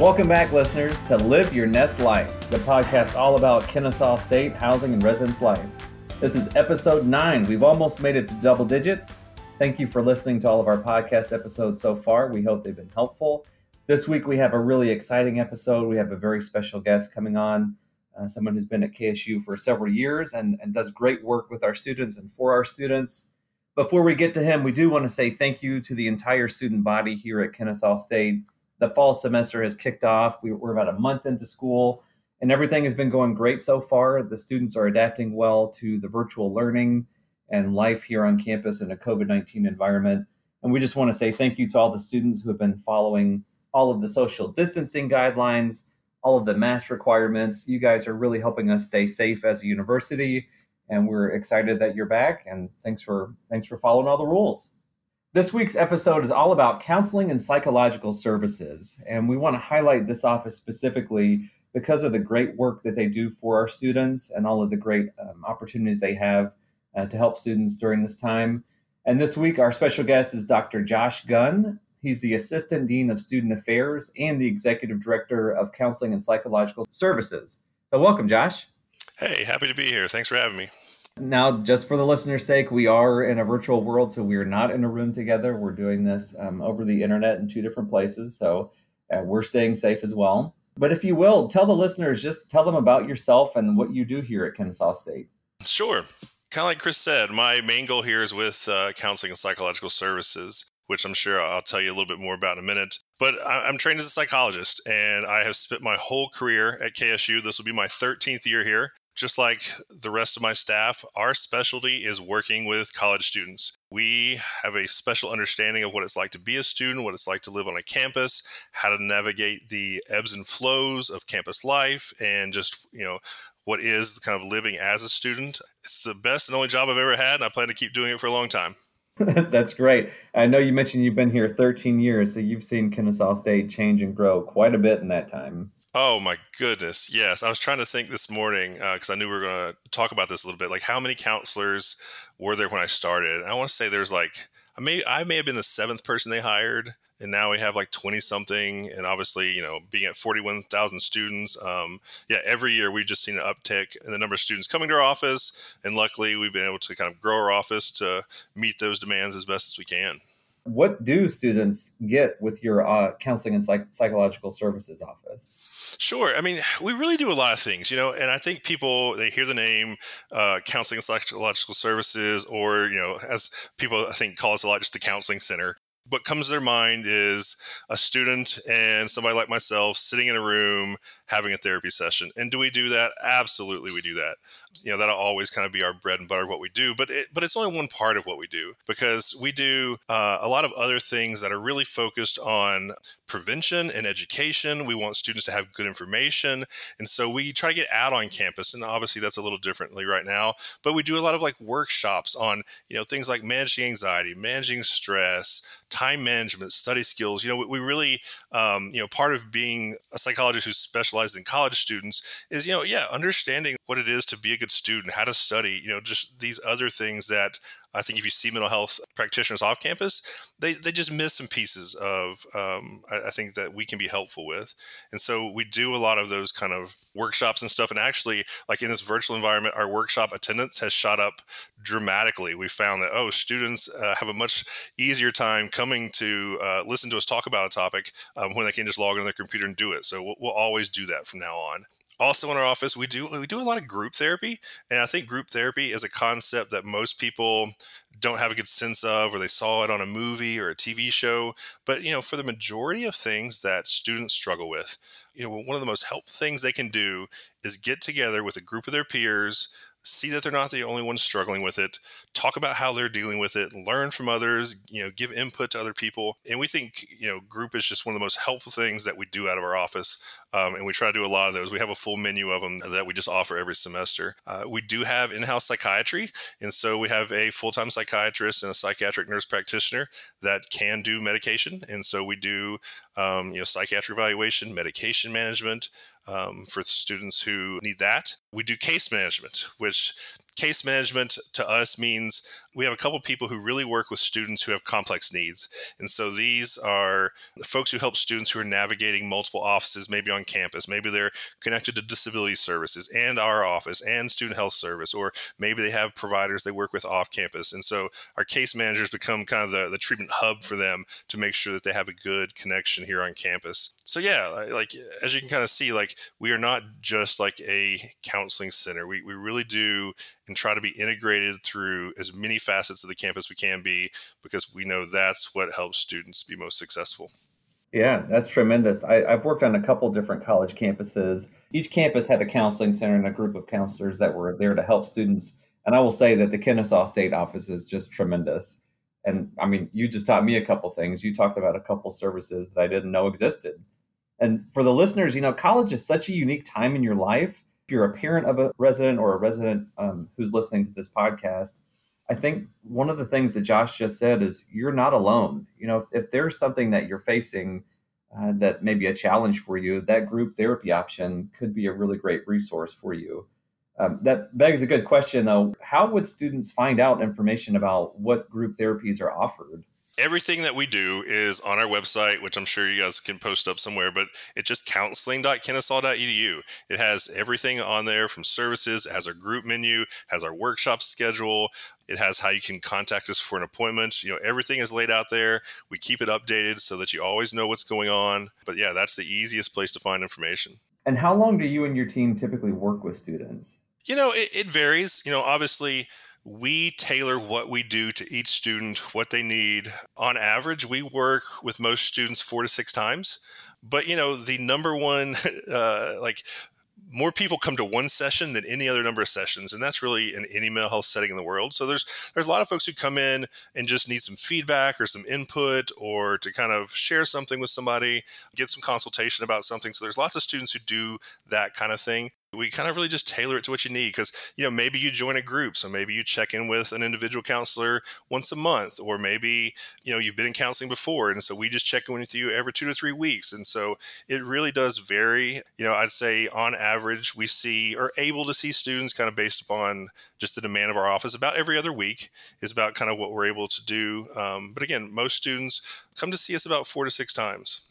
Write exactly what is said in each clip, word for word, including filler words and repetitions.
Welcome back, listeners, to Live Your Nest Life, the podcast all about Kennesaw State housing and residence life. This is episode nine. We've almost made it to double digits. Thank you for listening to all of our podcast episodes so far. We hope they've been helpful. This week, we have a really exciting episode. We have a very special guest coming on, uh, someone who's been at K S U for several years and, and does great work with our students and for our students. Before we get to him, we do want to say thank you to the entire student body here at Kennesaw State. The fall semester has kicked off. We, we're about a month into school, and everything has been going great so far. The students are adapting well to the virtual learning and life here on campus in a COVID nineteen environment. And we just want to say thank you to all the students who have been following all of the social distancing guidelines, all of the mask requirements. You guys are really helping us stay safe as a university, and we're excited that you're back, and thanks for thanks for following all the rules. This week's episode is all about counseling and psychological services, and we want to highlight this office specifically because of the great work that they do for our students and all of the great um, opportunities they have uh, to help students during this time. And this week, our special guest is Doctor Josh Gunn. He's the Assistant Dean of Student Affairs and the Executive Director of Counseling and Psychological Services. So welcome, Josh. Hey, happy to be here. Thanks for having me. Now, just for the listener's sake, we are in a virtual world, so we are not in a room together. We're doing this um, over the internet in two different places, so uh, we're staying safe as well. But if you will, tell the listeners, just tell them about yourself and what you do here at Kennesaw State. Sure. Kind of like Chris said, my main goal here is with uh, Counseling and Psychological Services, which I'm sure I'll tell you a little bit more about in a minute. But I'm trained as a psychologist, and I have spent my whole career at K S U. This will be my thirteenth year here. Just like the rest of my staff, our specialty is working with college students. We have a special understanding of what it's like to be a student, what it's like to live on a campus, how to navigate the ebbs and flows of campus life, and just, you know, what is the kind of living as a student. It's the best and only job I've ever had, and I plan to keep doing it for a long time. That's great. I know you mentioned you've been here thirteen years, so you've seen Kennesaw State change and grow quite a bit in that time. Oh my goodness. Yes. I was trying to think this morning because uh, I knew we were going to talk about this a little bit. Like, how many counselors were there when I started? And I want to say there's like, I may, I may have been the seventh person they hired, and now we have like twenty something. And obviously, you know, being at forty-one thousand students, um, yeah, every year we've just seen an uptick in the number of students coming to our office. And luckily we've been able to kind of grow our office to meet those demands as best as we can. What do students get with your uh, counseling and psych- psychological services office? Sure. I mean, we really do a lot of things, you know, and I think people, they hear the name uh, counseling and psychological services, or, you know, as people I think call us a lot, just the counseling center. What comes to their mind is a student and somebody like myself sitting in a room having a therapy session. And do we do that? Absolutely, we do that. You know, that'll always kind of be our bread and butter of what we do. But it, but it's only one part of what we do, because we do uh, a lot of other things that are really focused on prevention and education. We want students to have good information. And so we try to get out on campus. And obviously that's a little differently right now. But we do a lot of like workshops on, you know, things like managing anxiety, managing stress, time management, study skills. You know, we, we really, um, you know, part of being a psychologist who's specialized in college students is, you know, yeah, understanding what it is to be a good student, how to study, you know, just these other things that I think if you see mental health practitioners off campus, they, they just miss some pieces of, um, I, I think that we can be helpful with. And so we do a lot of those kind of workshops and stuff. And actually, like in this virtual environment, our workshop attendance has shot up dramatically. We found that, oh, students uh, have a much easier time coming to uh, listen to us talk about a topic um, when they can just log on their computer and do it. So we'll, we'll always do that from now on. Also in our office, we do we do a lot of group therapy, and I think group therapy is a concept that most people don't have a good sense of, or they saw it on a movie or a T V show. But, you know, for the majority of things that students struggle with, you know, one of the most helpful things they can do is get together with a group of their peers, see that they're not the only ones struggling with it, talk about how they're dealing with it, learn from others, you know, give input to other people. And we think, you know, group is just one of the most helpful things that we do out of our office. Um, and we try to do a lot of those. We have a full menu of them that we just offer every semester. Uh, we do have in-house psychiatry. And so we have a full-time psychiatrist and a psychiatric nurse practitioner that can do medication. And so we do, um, you know, psychiatric evaluation, medication management, Um, for students who need that. We do case management, which Case management to us means we have a couple of people who really work with students who have complex needs. And so these are the folks who help students who are navigating multiple offices, maybe on campus, maybe they're connected to disability services and our office and student health service, or maybe they have providers they work with off campus. And so our case managers become kind of the, the treatment hub for them to make sure that they have a good connection here on campus. So yeah, like as you can kind of see, like we are not just like a counseling center. We, we really do and try to be integrated through as many facets of the campus we can be, because we know that's what helps students be most successful. Yeah, that's tremendous. I, I've worked on a couple different college campuses. Each campus had a counseling center and a group of counselors that were there to help students. And I will say that the Kennesaw State office is just tremendous. And I mean, you just taught me a couple things. You talked about a couple services that I didn't know existed. And for the listeners, you know, college is such a unique time in your life. If you're a parent of a resident or a resident um, who's listening to this podcast, I think one of the things that Josh just said is you're not alone. You know, if, if there's something that you're facing uh, that may be a challenge for you, that group therapy option could be a really great resource for you. Um, that begs a good question, though. How would students find out information about what group therapies are offered? Everything that we do is on our website, which I'm sure you guys can post up somewhere, but it's just counseling dot kennesaw dot e d u. It has everything on there from services, it has our group menu, has our workshop schedule. It has how you can contact us for an appointment. You know, everything is laid out there. We keep it updated so that you always know what's going on. But yeah, that's the easiest place to find information. And how long do you and your team typically work with students? You know, it, it varies. You know, obviously, we tailor what we do to each student, what they need. On average, we work with most students four to six times. But, you know, the number one, uh, like more people come to one session than any other number of sessions. And that's really in any mental health setting in the world. So there's there's a lot of folks who come in and just need some feedback or some input or to kind of share something with somebody, get some consultation about something. So there's lots of students who do that kind of thing. We kind of really just tailor it to what you need because, you know, maybe you join a group. So maybe you check in with an individual counselor once a month, or maybe, you know, you've been in counseling before. And so we just check in with you every two to three weeks. And so it really does vary. You know, I'd say on average, we see or able to see students kind of based upon just the demand of our office about every other week is about kind of what we're able to do. Um, but again, most students come to see us about four to six times.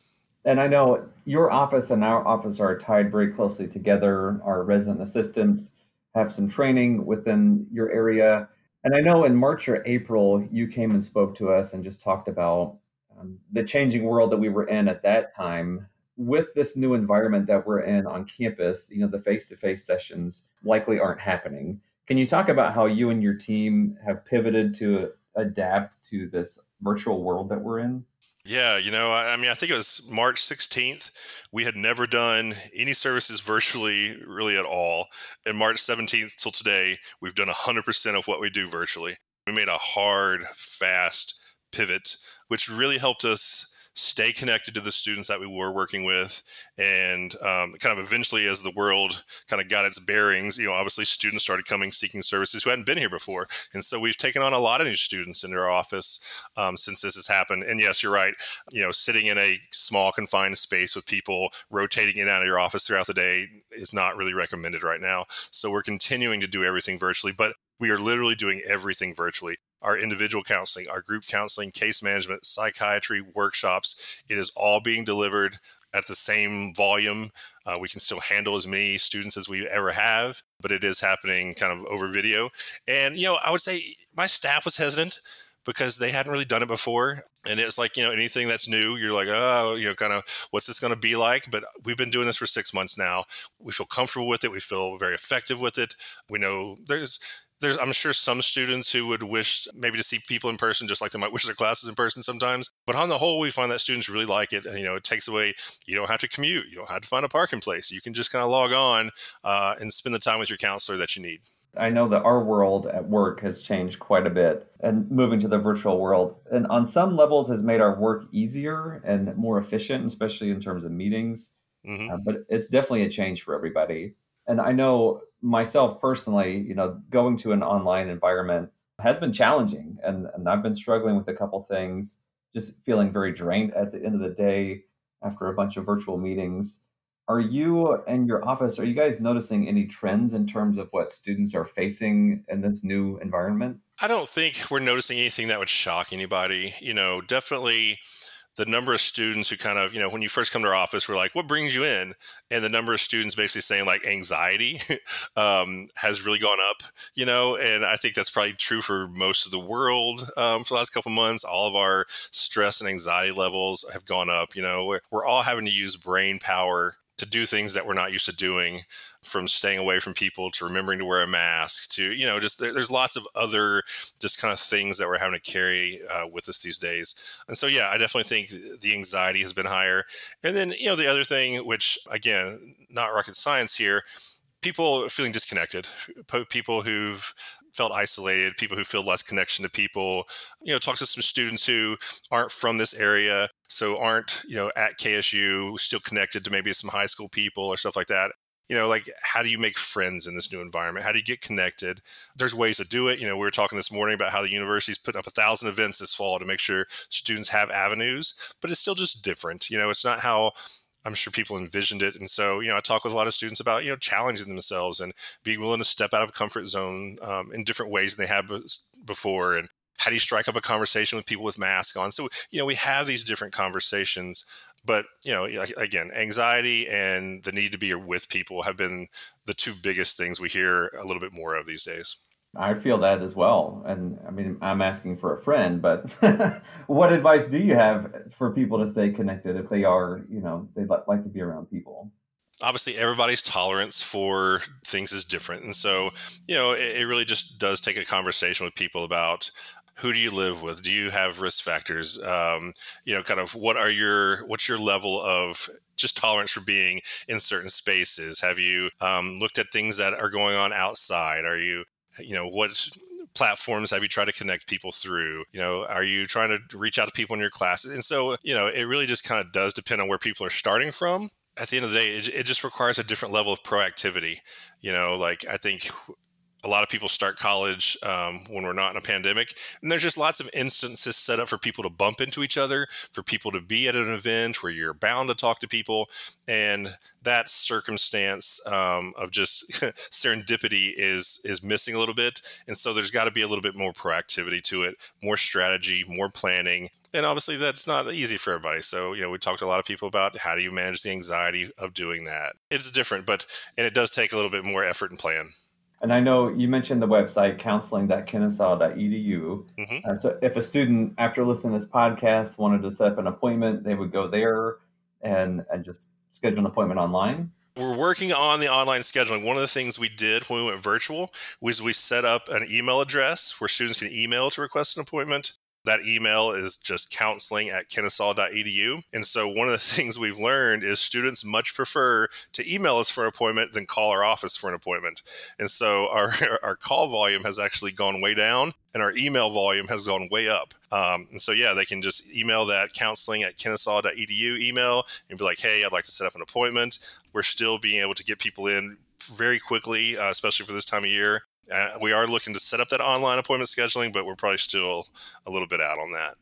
And I know your office and our office are tied very closely together. Our resident assistants have some training within your area. And I know in March or April, you came and spoke to us and just talked about um, the changing world that we were in at that time. With this new environment that we're in on campus, you know, the face-to-face sessions likely aren't happening. Can you talk about how you and your team have pivoted to adapt to this virtual world that we're in? Yeah, you know, I, I mean, I think it was March sixteenth. We had never done any services virtually, really at all. And March seventeenth till today, we've done one hundred percent of what we do virtually. We made a hard, fast pivot, which really helped us stay connected to the students that we were working with. And um, kind of eventually as the world kind of got its bearings, you know, obviously students started coming seeking services who hadn't been here before. And so we've taken on a lot of new students into our office um, since this has happened. And yes, you're right. You know, sitting in a small confined space with people rotating in and out of your office throughout the day is not really recommended right now. So we're continuing to do everything virtually, but we are literally doing everything virtually. Our individual counseling, our group counseling, case management, psychiatry, workshops, it is all being delivered at the same volume. Uh, we can still handle as many students as we ever have, but it is happening kind of over video. And, you know, I would say my staff was hesitant because they hadn't really done it before. And it's like, you know, anything that's new, you're like, oh, you know, kind of what's this going to be like? But we've been doing this for six months now. We feel comfortable with it. We feel very effective with it. We know there's There's, I'm sure some students who would wish maybe to see people in person, just like they might wish their classes in person sometimes. But on the whole, we find that students really like it. And, you know, it takes away, you don't have to commute. You don't have to find a parking place. You can just kind of log on uh, and spend the time with your counselor that you need. I know that our world at work has changed quite a bit and moving to the virtual world. And on some levels has made our work easier and more efficient, especially in terms of meetings. Mm-hmm. Uh, but it's definitely a change for everybody. And I know myself personally, you know, going to an online environment has been challenging, and, and I've been struggling with a couple things, just feeling very drained at the end of the day after a bunch of virtual meetings. Are you and your office, are you guys noticing any trends in terms of what students are facing in this new environment? I don't think we're noticing anything that would shock anybody. You know, definitely the number of students who kind of, you know, when you first come to our office, we're like, what brings you in? And the number of students basically saying like anxiety um, has really gone up, you know, and I think that's probably true for most of the world um, for the last couple of months. All of our stress and anxiety levels have gone up. You know, we're, we're all having to use brain power to do things that we're not used to doing, from staying away from people to remembering to wear a mask to, you know, just there, there's lots of other just kind of things that we're having to carry uh, with us these days. And so, yeah, I definitely think the anxiety has been higher. And then, you know, the other thing, which again, not rocket science here, people feeling disconnected, people who've felt isolated, people who feel less connection to people, you know, talk to some students who aren't from this area, so aren't, you know, at K S U, still connected to maybe some high school people or stuff like that. You know, like, how do you make friends in this new environment? How do you get connected? There's ways to do it. You know, we were talking this morning about how the university's putting up a thousand events this fall to make sure students have avenues, but it's still just different. You know, it's not how I'm sure people envisioned it. And so, you know, I talk with a lot of students about, you know, challenging themselves and being willing to step out of a comfort zone um, in different ways than they have before. And how do you strike up a conversation with people with masks on? So, you know, we have these different conversations, but, you know, again, anxiety and the need to be with people have been the two biggest things we hear a little bit more of these days. I feel that as well. And I mean, I'm asking for a friend, but what advice do you have for people to stay connected if they are, you know, they like to be around people? Obviously, everybody's tolerance for things is different. And so, you know, it, it really just does take a conversation with people about, who do you live with? Do you have risk factors? Um, you know, kind of what are your, what's your level of just tolerance for being in certain spaces? Have you um, looked at things that are going on outside? Are you, you know, what platforms have you tried to connect people through? You know, are you trying to reach out to people in your classes? And so, you know, it really just kind of does depend on where people are starting from. At the end of the day, it, it just requires a different level of proactivity. You know, like I think a lot of people start college um, when we're not in a pandemic, and there's just lots of instances set up for people to bump into each other, for people to be at an event where you're bound to talk to people. And that circumstance um, of just serendipity is is missing a little bit. And so there's got to be a little bit more proactivity to it, more strategy, more planning. And obviously that's not easy for everybody. So, you know, we talked to a lot of people about how do you manage the anxiety of doing that? It's different, but, and it does take a little bit more effort and plan. And I know you mentioned the website, counseling dot kennesaw dot e d u. Mm-hmm. Uh, so if a student, after listening to this podcast, wanted to set up an appointment, they would go there and, and just schedule an appointment online. We're working on the online scheduling. One of the things we did when we went virtual was we set up an email address where students can email to request an appointment. That email is just counseling at kennesaw dot e d u. And so one of the things we've learned is students much prefer to email us for an appointment than call our office for an appointment. And so our, our call volume has actually gone way down and our email volume has gone way up. Um, and so, yeah, they can just email that counseling at kennesaw dot e d u email and be like, hey, I'd like to set up an appointment. We're still being able to get people in very quickly, uh, especially for this time of year. Uh, we are looking to set up that online appointment scheduling, but we're probably still a little bit out on that.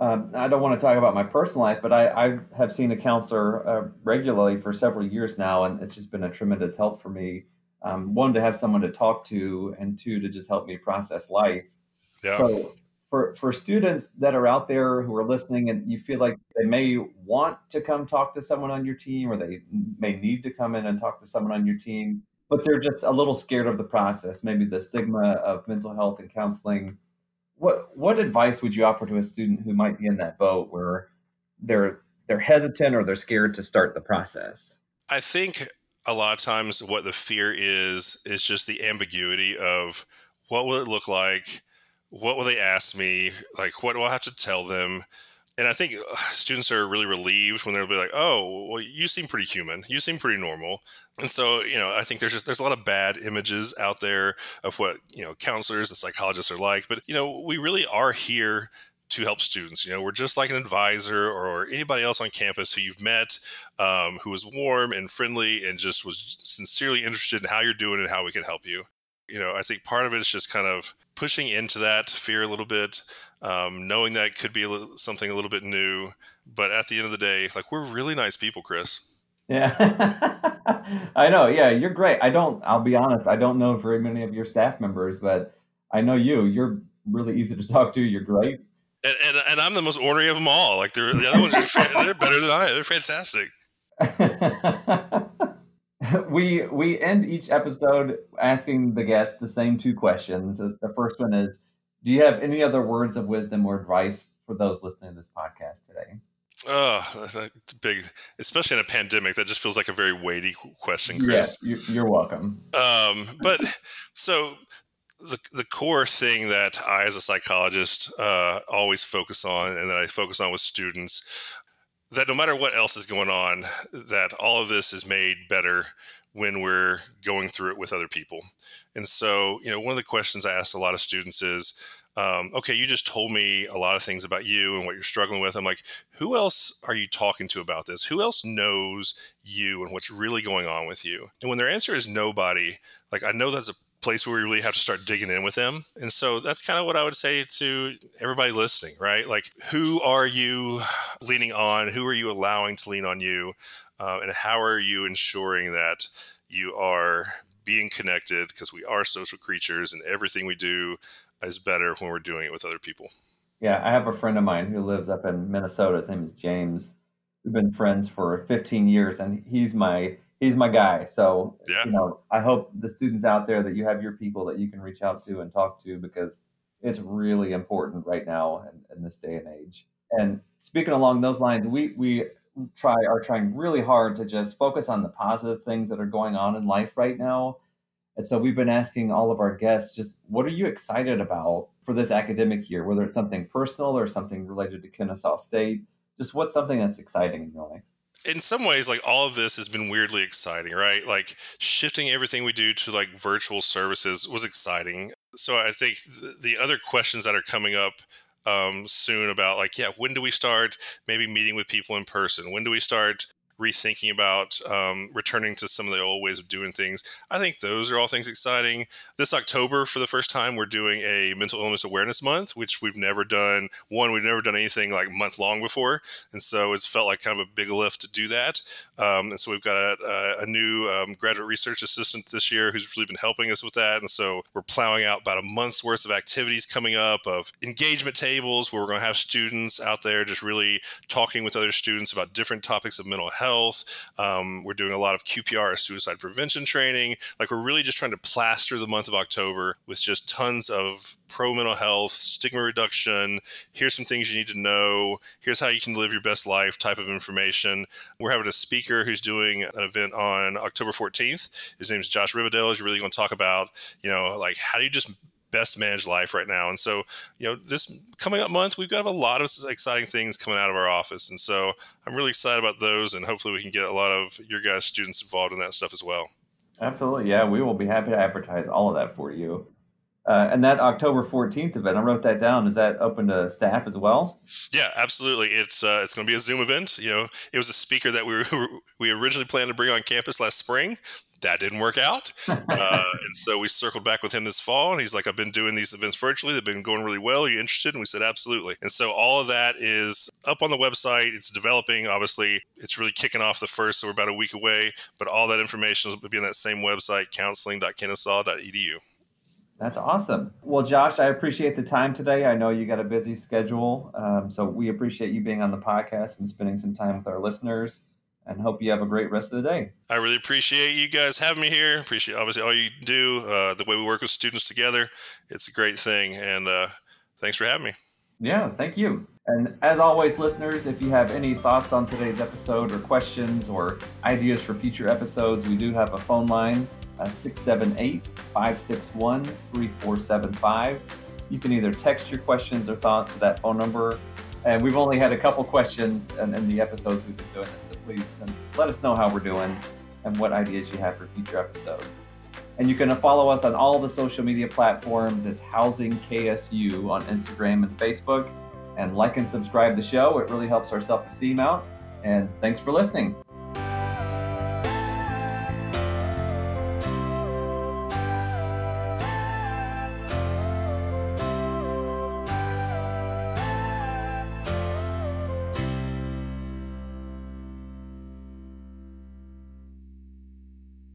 Um, I don't want to talk about my personal life, but I, I have seen a counselor uh, regularly for several years now, and it's just been a tremendous help for me. Um, one, to have someone to talk to, and two, to just help me process life. Yeah. So for, for students that are out there who are listening and you feel like they may want to come talk to someone on your team, or they may need to come in and talk to someone on your team, but they're just a little scared of the process, maybe the stigma of mental health and counseling. What what advice would you offer to a student who might be in that boat where they're they're hesitant or they're scared to start the process? I think a lot of times what the fear is, is just the ambiguity of what will it look like? What will they ask me? Like, what do I have to tell them? And I think students are really relieved when they'll be like, oh, well, you seem pretty human. You seem pretty normal. And so, you know, I think there's just, there's a lot of bad images out there of what, you know, counselors and psychologists are like, but, you know, we really are here to help students. You know, we're just like an advisor or anybody else on campus who you've met, um, who is warm and friendly and just was sincerely interested in how you're doing and how we can help you. You know, I think part of it is just kind of pushing into that fear a little bit, um, knowing that it could be a little, something a little bit new. But at the end of the day, like, we're really nice people, Chris. Yeah. I know. Yeah, you're great. I don't, I'll be honest, I don't know very many of your staff members, but I know you. You're really easy to talk to. You're great. And and, and I'm the most ornery of them all. Like they're, the other ones, are, they're better than I. They're fantastic. we we end each episode asking the guest the same two questions. The first one is, do you have any other words of wisdom or advice for those listening to this podcast today? Oh, that's big, especially in a pandemic. That just feels like a very weighty question, Chris. Yes, you're welcome. Um, but so the the core thing that I, as a psychologist, uh, always focus on, and that I focus on with students, that no matter what else is going on, that all of this is made better when we're going through it with other people. And so, you know, one of the questions I ask a lot of students is, Um, okay, you just told me a lot of things about you and what you're struggling with. I'm like, who else are you talking to about this? Who else knows you and what's really going on with you? And when their answer is nobody, like, I know that's a place where we really have to start digging in with them. And so that's kind of what I would say to everybody listening, right? Like, who are you leaning on? Who are you allowing to lean on you? Uh, and how are you ensuring that you are being connected? Because we are social creatures, and everything we do is better when we're doing it with other people. Yeah, I have a friend of mine who lives up in Minnesota. His name is James. We've been friends for fifteen years, and he's my he's my guy. So, yeah. You know, I hope the students out there that you have your people that you can reach out to and talk to, because it's really important right now in, in this day and age. And speaking along those lines, we we try are trying really hard to just focus on the positive things that are going on in life right now. And so we've been asking all of our guests, just what are you excited about for this academic year, whether it's something personal or something related to Kennesaw State? Just what's something that's exciting in your life? In some ways, like, all of this has been weirdly exciting, right? Like, shifting everything we do to like virtual services was exciting. So I think the other questions that are coming up um, soon about like, yeah, when do we start maybe meeting with people in person? When do we start rethinking about um, returning to some of the old ways of doing things? I think those are all things exciting. This October, for the first time, we're doing a Mental Illness Awareness Month, which we've never done. One, we've never done anything like month long before. And so it's felt like kind of a big lift to do that. Um, and so we've got a, a new um, graduate research assistant this year who's really been helping us with that. And so we're plowing out about a month's worth of activities coming up, of engagement tables where we're going to have students out there just really talking with other students about different topics of mental health. Health. Um, we're doing a lot of Q P R, suicide prevention training. Like, we're really just trying to plaster the month of October with just tons of pro mental health, stigma reduction. Here's some things you need to know. Here's how you can live your best life type of information. We're having a speaker who's doing an event on October fourteenth. His name is Josh Ribadale. He's really going to talk about, you know, like, how do you just best manage life right now. And so, you know, this coming up month, we've got a lot of exciting things coming out of our office. And so I'm really excited about those. And hopefully we can get a lot of your guys' students involved in that stuff as well. Absolutely. Yeah, we will be happy to advertise all of that for you. Uh, and that October fourteenth event, I wrote that down. Is that open to staff as well? Yeah, absolutely. It's uh, it's going to be a Zoom event. You know, it was a speaker that we were, we originally planned to bring on campus last spring. That didn't work out. Uh, and so we circled back with him this fall, and he's like, I've been doing these events virtually. They've been going really well. Are you interested? And we said, absolutely. And so all of that is up on the website. It's developing, obviously. It's really kicking off the first, so we're about a week away. But all that information will be on that same website, counseling dot kennesaw dot e d u. That's awesome. Well, Josh, I appreciate the time today. I know you got a busy schedule. Um, so we appreciate you being on the podcast and spending some time with our listeners, and hope you have a great rest of the day. I really appreciate you guys having me here. Appreciate obviously all you do, uh, the way we work with students together. It's a great thing. And uh, thanks for having me. Yeah, thank you. And as always, listeners, if you have any thoughts on today's episode or questions or ideas for future episodes, we do have a phone line, uh, six seven eight, five six one, three four seven five. You can either text your questions or thoughts to that phone number. And we've only had a couple questions in, in the episodes we've been doing this, so please let us know how we're doing and what ideas you have for future episodes. And you can follow us on all the social media platforms. It's Housing K S U on Instagram and Facebook. And like and subscribe the show. It really helps our self-esteem out. And thanks for listening.